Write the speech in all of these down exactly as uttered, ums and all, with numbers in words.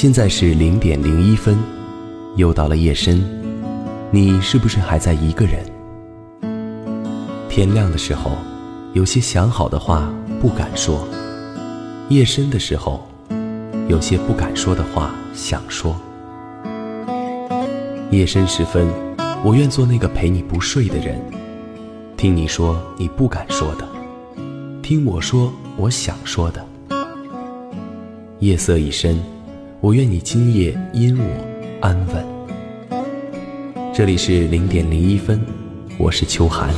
现在是零点零一分，又到了夜深，你是不是还在一个人？天亮的时候，有些想好的话不敢说；夜深的时候，有些不敢说的话想说。夜深时分，我愿做那个陪你不睡的人，听你说你不敢说的，听我说我想说的。夜色已深，我愿你今夜因我安稳。这里是零点零一分，我是秋寒。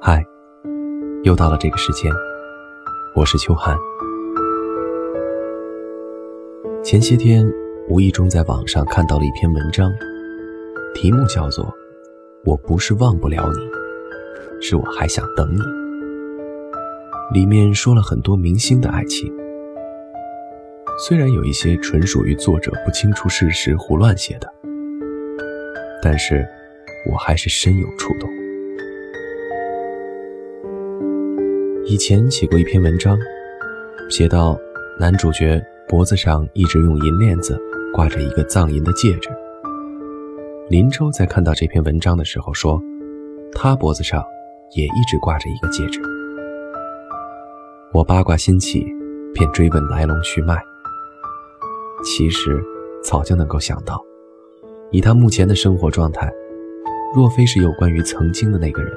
嗨，又到了这个时间，我是秋寒。前些天无意中在网上看到了一篇文章，题目叫做我不是忘不了你，是我还想等你。里面说了很多明星的爱情，虽然有一些纯属于作者不清楚事实胡乱写的，但是我还是深有触动。以前写过一篇文章，写到男主角脖子上一直用银链子挂着一个藏银的戒指。林州在看到这篇文章的时候说，他脖子上也一直挂着一个戒指。我八卦心起，便追问来龙去脉。其实早就能够想到，以他目前的生活状态，若非是有关于曾经的那个人，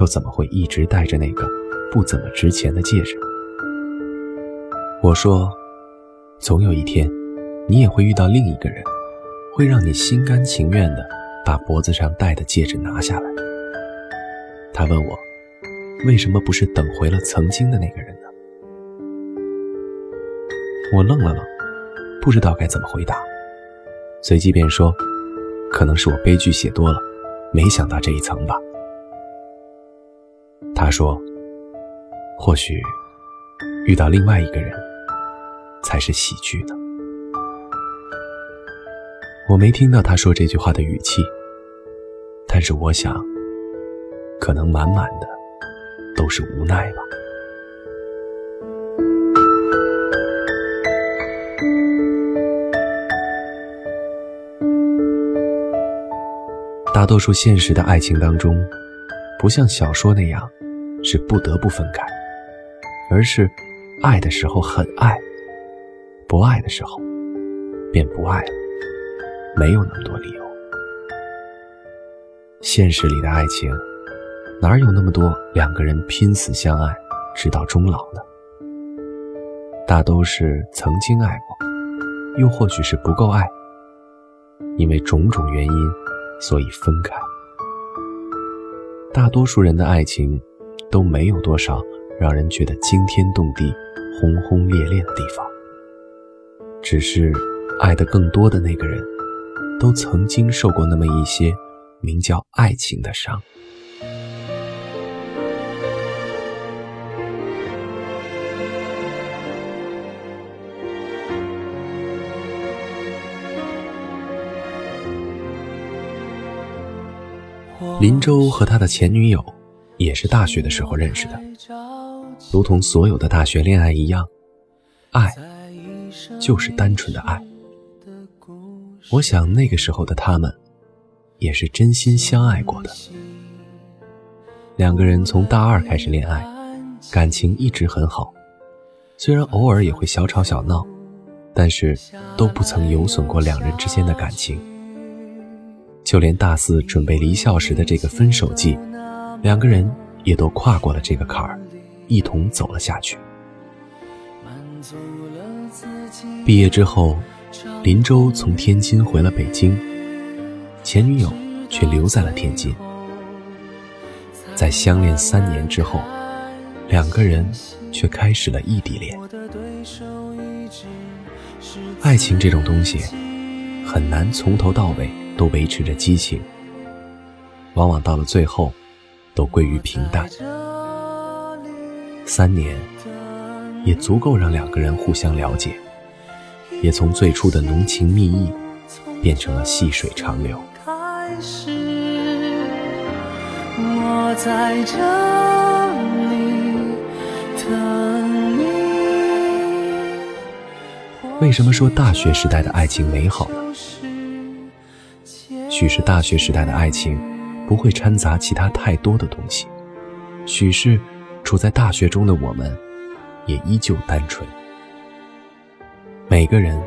又怎么会一直戴着那个不怎么值钱的戒指？我说，总有一天你也会遇到另一个人，会让你心甘情愿地把脖子上戴的戒指拿下来。他问我，为什么不是等回了曾经的那个人呢？我愣了愣，不知道该怎么回答，随即便说，可能是我悲剧写多了，没想到这一层吧。他说，或许遇到另外一个人才是喜剧呢。我没听到他说这句话的语气，但是我想，可能满满的都是无奈吧。大多数现实的爱情当中，不像小说那样是不得不分开，而是爱的时候很爱，不爱的时候便不爱了，没有那么多理由。现实里的爱情，哪有那么多两个人拼死相爱直到终老呢？大都是曾经爱过，又或许是不够爱，因为种种原因，所以分开。大多数人的爱情都没有多少让人觉得惊天动地、轰轰烈烈的地方，只是爱得更多的那个人都曾经受过那么一些名叫爱情的伤。林州和他的前女友也是大学的时候认识的，如同所有的大学恋爱一样，爱就是单纯的爱。我想那个时候的他们也是真心相爱过的。两个人从大二开始恋爱，感情一直很好，虽然偶尔也会小吵小闹，但是都不曾有损过两人之间的感情。就连大四准备离校时的这个分手季，两个人也都跨过了这个坎儿，一同走了下去。毕业之后，林州从天津回了北京，前女友却留在了天津。在相恋三年之后，两个人却开始了异地恋。爱情这种东西，很难从头到尾都维持着激情，往往到了最后，都归于平淡。三年，也足够让两个人互相了解，也从最初的浓情蜜意变成了细水长流。我在这里等你。为什么说大学时代的爱情美好呢？许是大学时代的爱情不会掺杂其他太多的东西，许是处在大学中的我们也依旧单纯。每个人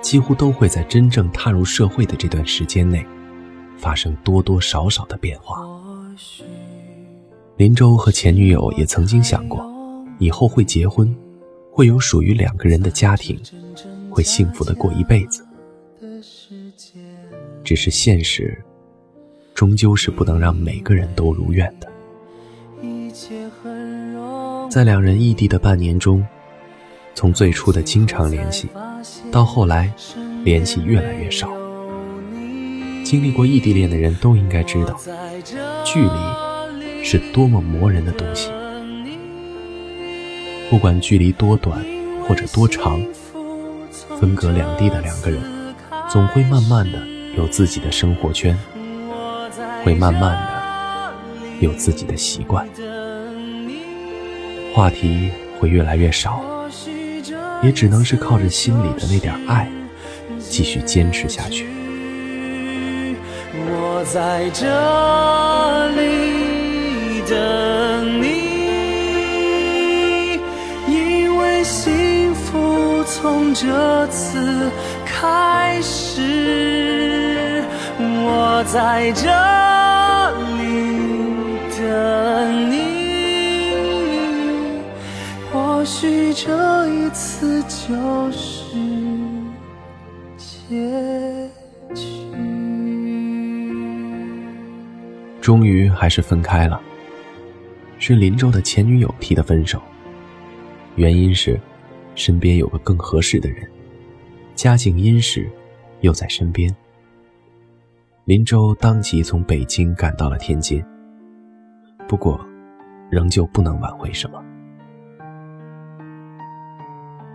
几乎都会在真正踏入社会的这段时间内发生多多少少的变化。林州和前女友也曾经想过，以后会结婚，会有属于两个人的家庭，会幸福地过一辈子。只是现实终究是不能让每个人都如愿的。在两人异地的半年中，从最初的经常联系到后来联系越来越少。经历过异地恋的人都应该知道，距离是多么磨人的东西。不管距离多短或者多长，分隔两地的两个人总会慢慢的有自己的生活圈，会慢慢的有自己的习惯，话题会越来越少，也只能是靠着心里的那点爱继续坚持下去。我在这里等你，因为幸福从这次开始。我在这里等你，或许这一次就是结局。终于还是分开了，是林州的前女友提的分手，原因是身边有个更合适的人，家境殷实又在身边。林州当即从北京赶到了天津，不过仍旧不能挽回什么。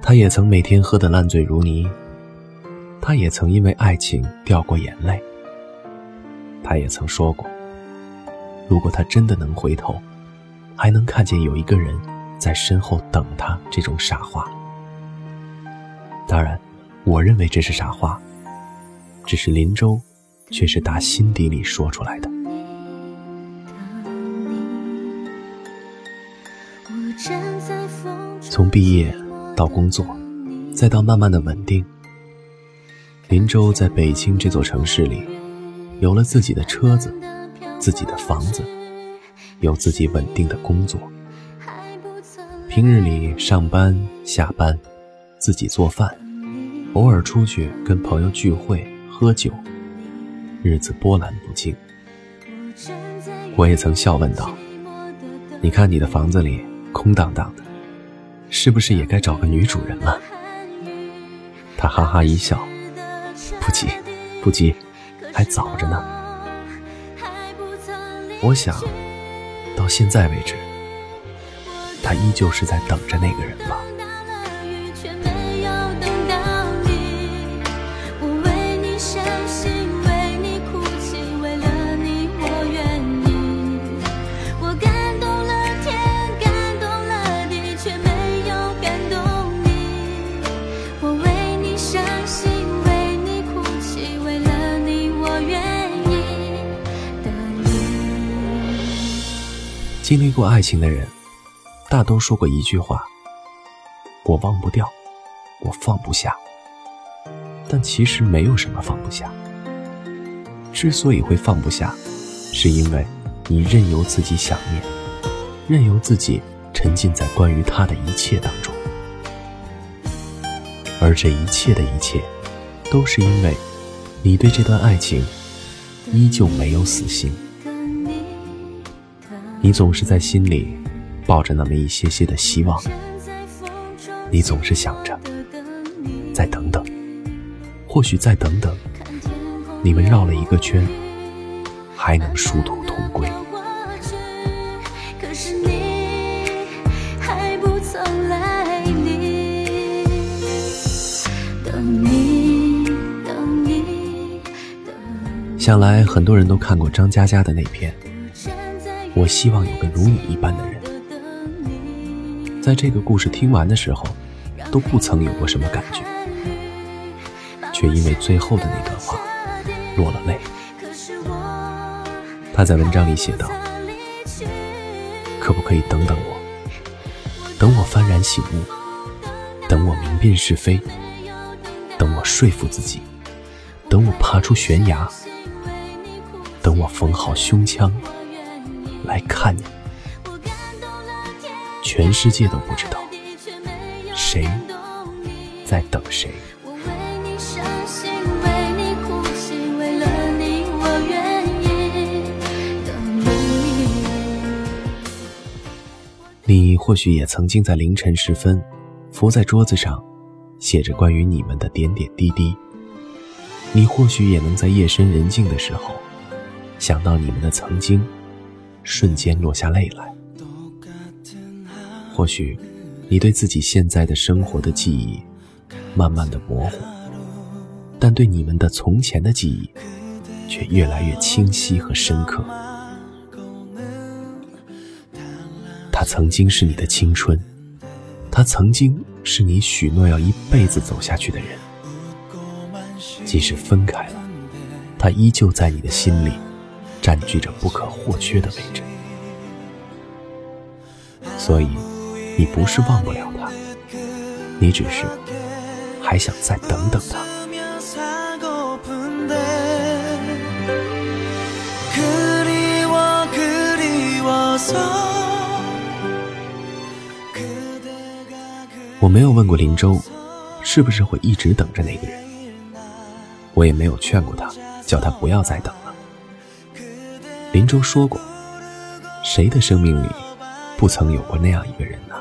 他也曾每天喝得烂醉如泥，他也曾因为爱情掉过眼泪，他也曾说过，如果他真的能回头，还能看见有一个人在身后等他这种傻话。当然，我认为这是傻话，只是林州却是打心底里说出来的。从毕业到工作，再到慢慢的稳定，林州在北京这座城市里有了自己的车子，自己的房子，有自己稳定的工作，平日里上班下班，自己做饭，偶尔出去跟朋友聚会喝酒，日子波澜不惊。我也曾笑问道，你看你的房子里空荡荡的，是不是也该找个女主人了？他哈哈一笑，不急不急，还早着呢。我想到现在为止，他依旧是在等着那个人吧。经历过爱情的人大都说过一句话，我忘不掉，我放不下。但其实没有什么放不下，之所以会放不下，是因为你任由自己想念，任由自己沉浸在关于他的一切当中，而这一切的一切都是因为你对这段爱情依旧没有死心。你总是在心里抱着那么一些些的希望，你总是想着再等等，或许再等等，你们绕了一个圈还能殊途同归。可是你还不曾来临，等你等你等你。想来很多人都看过张嘉佳的那篇我希望有个如你一般的人。在这个故事听完的时候，都不曾有过什么感觉，却因为最后的那段话落了泪。他在文章里写道：可不可以等等我，等我幡然醒悟，等我明辨是非，等我说服自己，等我爬出悬崖，等我缝好胸腔来看你。全世界都不知道谁在等谁。你或许也曾经在凌晨时分伏在桌子上，写着关于你们的点点滴滴。你或许也能在夜深人静的时候，想到你们的曾经，瞬间落下泪来。或许你对自己现在的生活的记忆慢慢的模糊，但对你们的从前的记忆却越来越清晰和深刻。他曾经是你的青春，他曾经是你许诺要一辈子走下去的人。即使分开了，他依旧在你的心里占据着不可或缺的位置。所以你不是忘不了他，你只是还想再等等他。我没有问过林州是不是会一直等着那个人，我也没有劝过他，叫他不要再等了。林州说过，谁的生命里不曾有过那样一个人呢？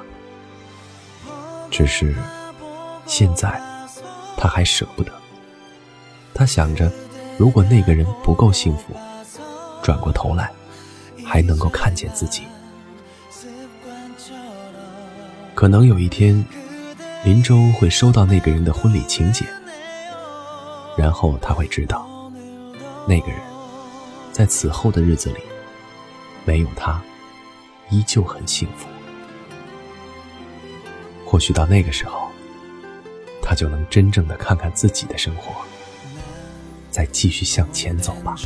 只是现在他还舍不得。他想着，如果那个人不够幸福，转过头来还能够看见自己。可能有一天，林州会收到那个人的婚礼请柬，然后他会知道，那个人在此后的日子里，没有他依旧很幸福。或许到那个时候，他就能真正的看看自己的生活，再继续向前走吧。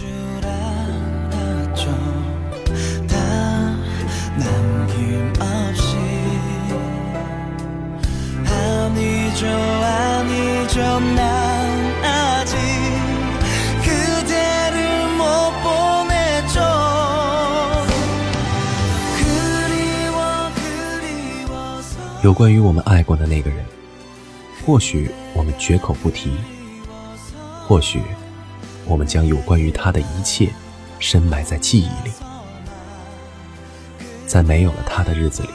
有关于我们爱过的那个人，或许我们绝口不提，或许我们将有关于他的一切深埋在记忆里。在没有了他的日子里，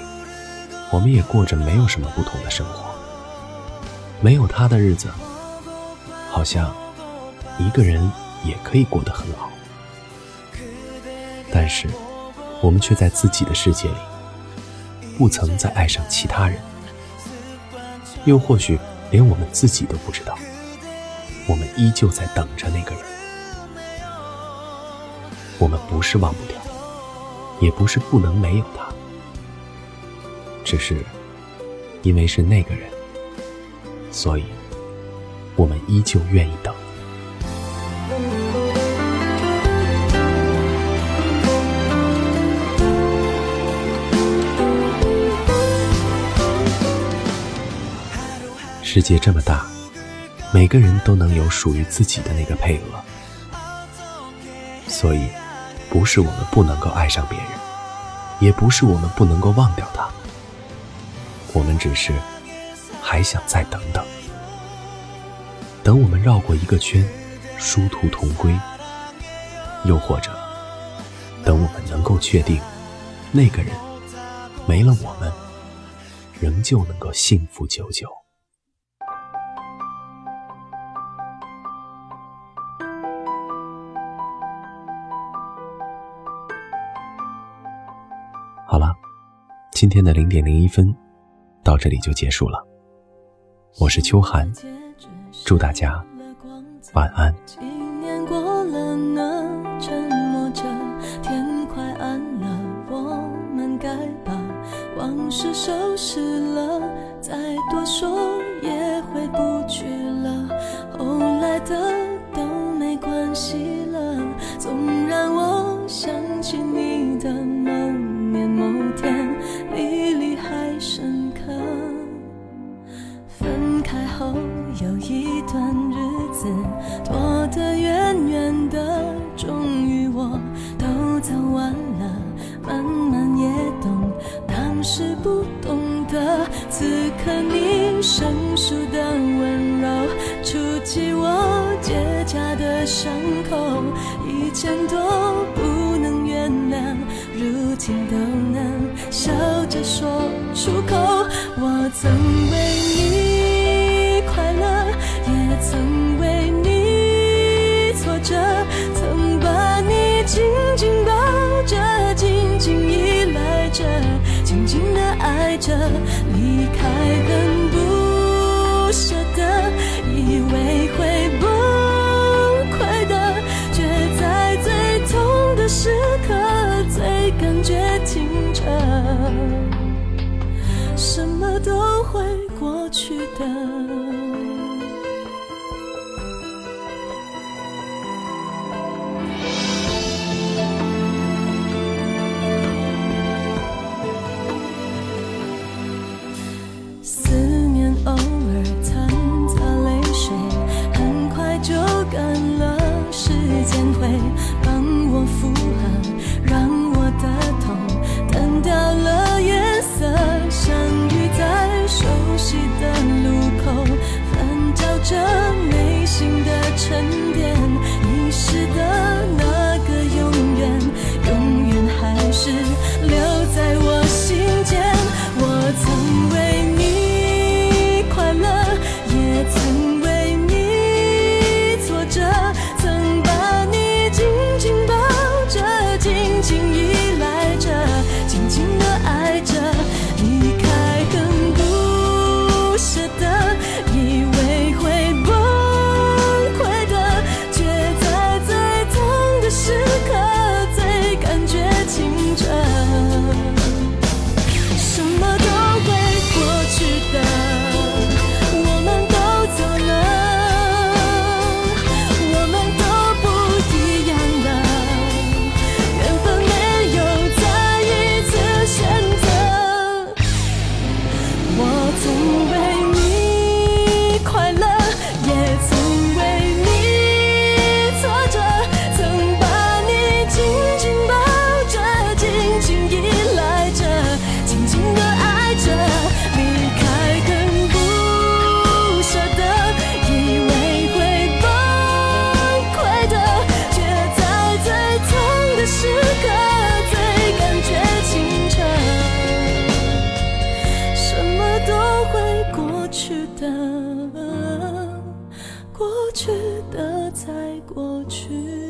我们也过着没有什么不同的生活。没有他的日子，好像一个人也可以过得很好，但是我们却在自己的世界里不曾再爱上其他人，又或许连我们自己都不知道，我们依旧在等着那个人。我们不是忘不掉，也不是不能没有他，只是因为是那个人，所以我们依旧愿意等。世界这么大，每个人都能有属于自己的那个配额，所以不是我们不能够爱上别人，也不是我们不能够忘掉他，我们只是还想再等等，等我们绕过一个圈，殊途同归，又或者等我们能够确定，那个人没了我们仍旧能够幸福久久。好了，今天的零点零一分到这里就结束了。我是秋寒，祝大家晚安。几年过了呢，沉默着，天快暗了。是收拾了，再多说也回不去了，后来的都没关系了。纵然我想起你的某年某天，离离还深刻，分开后有一段日子躲得远远的，终于我都走完了，慢慢也懂当时不懂得，此刻你生疏的温柔触及我结痂的伤口，以前都不能原谅，如今都能笑着说出口。我曾为你快乐，也曾为你挫折，曾把你紧紧抱着，紧紧依赖着，紧紧地爱着，离开很不舍得，以为会崩溃的，却在最痛的时刻最感觉停着，什么都会过去的。过去的，再过去。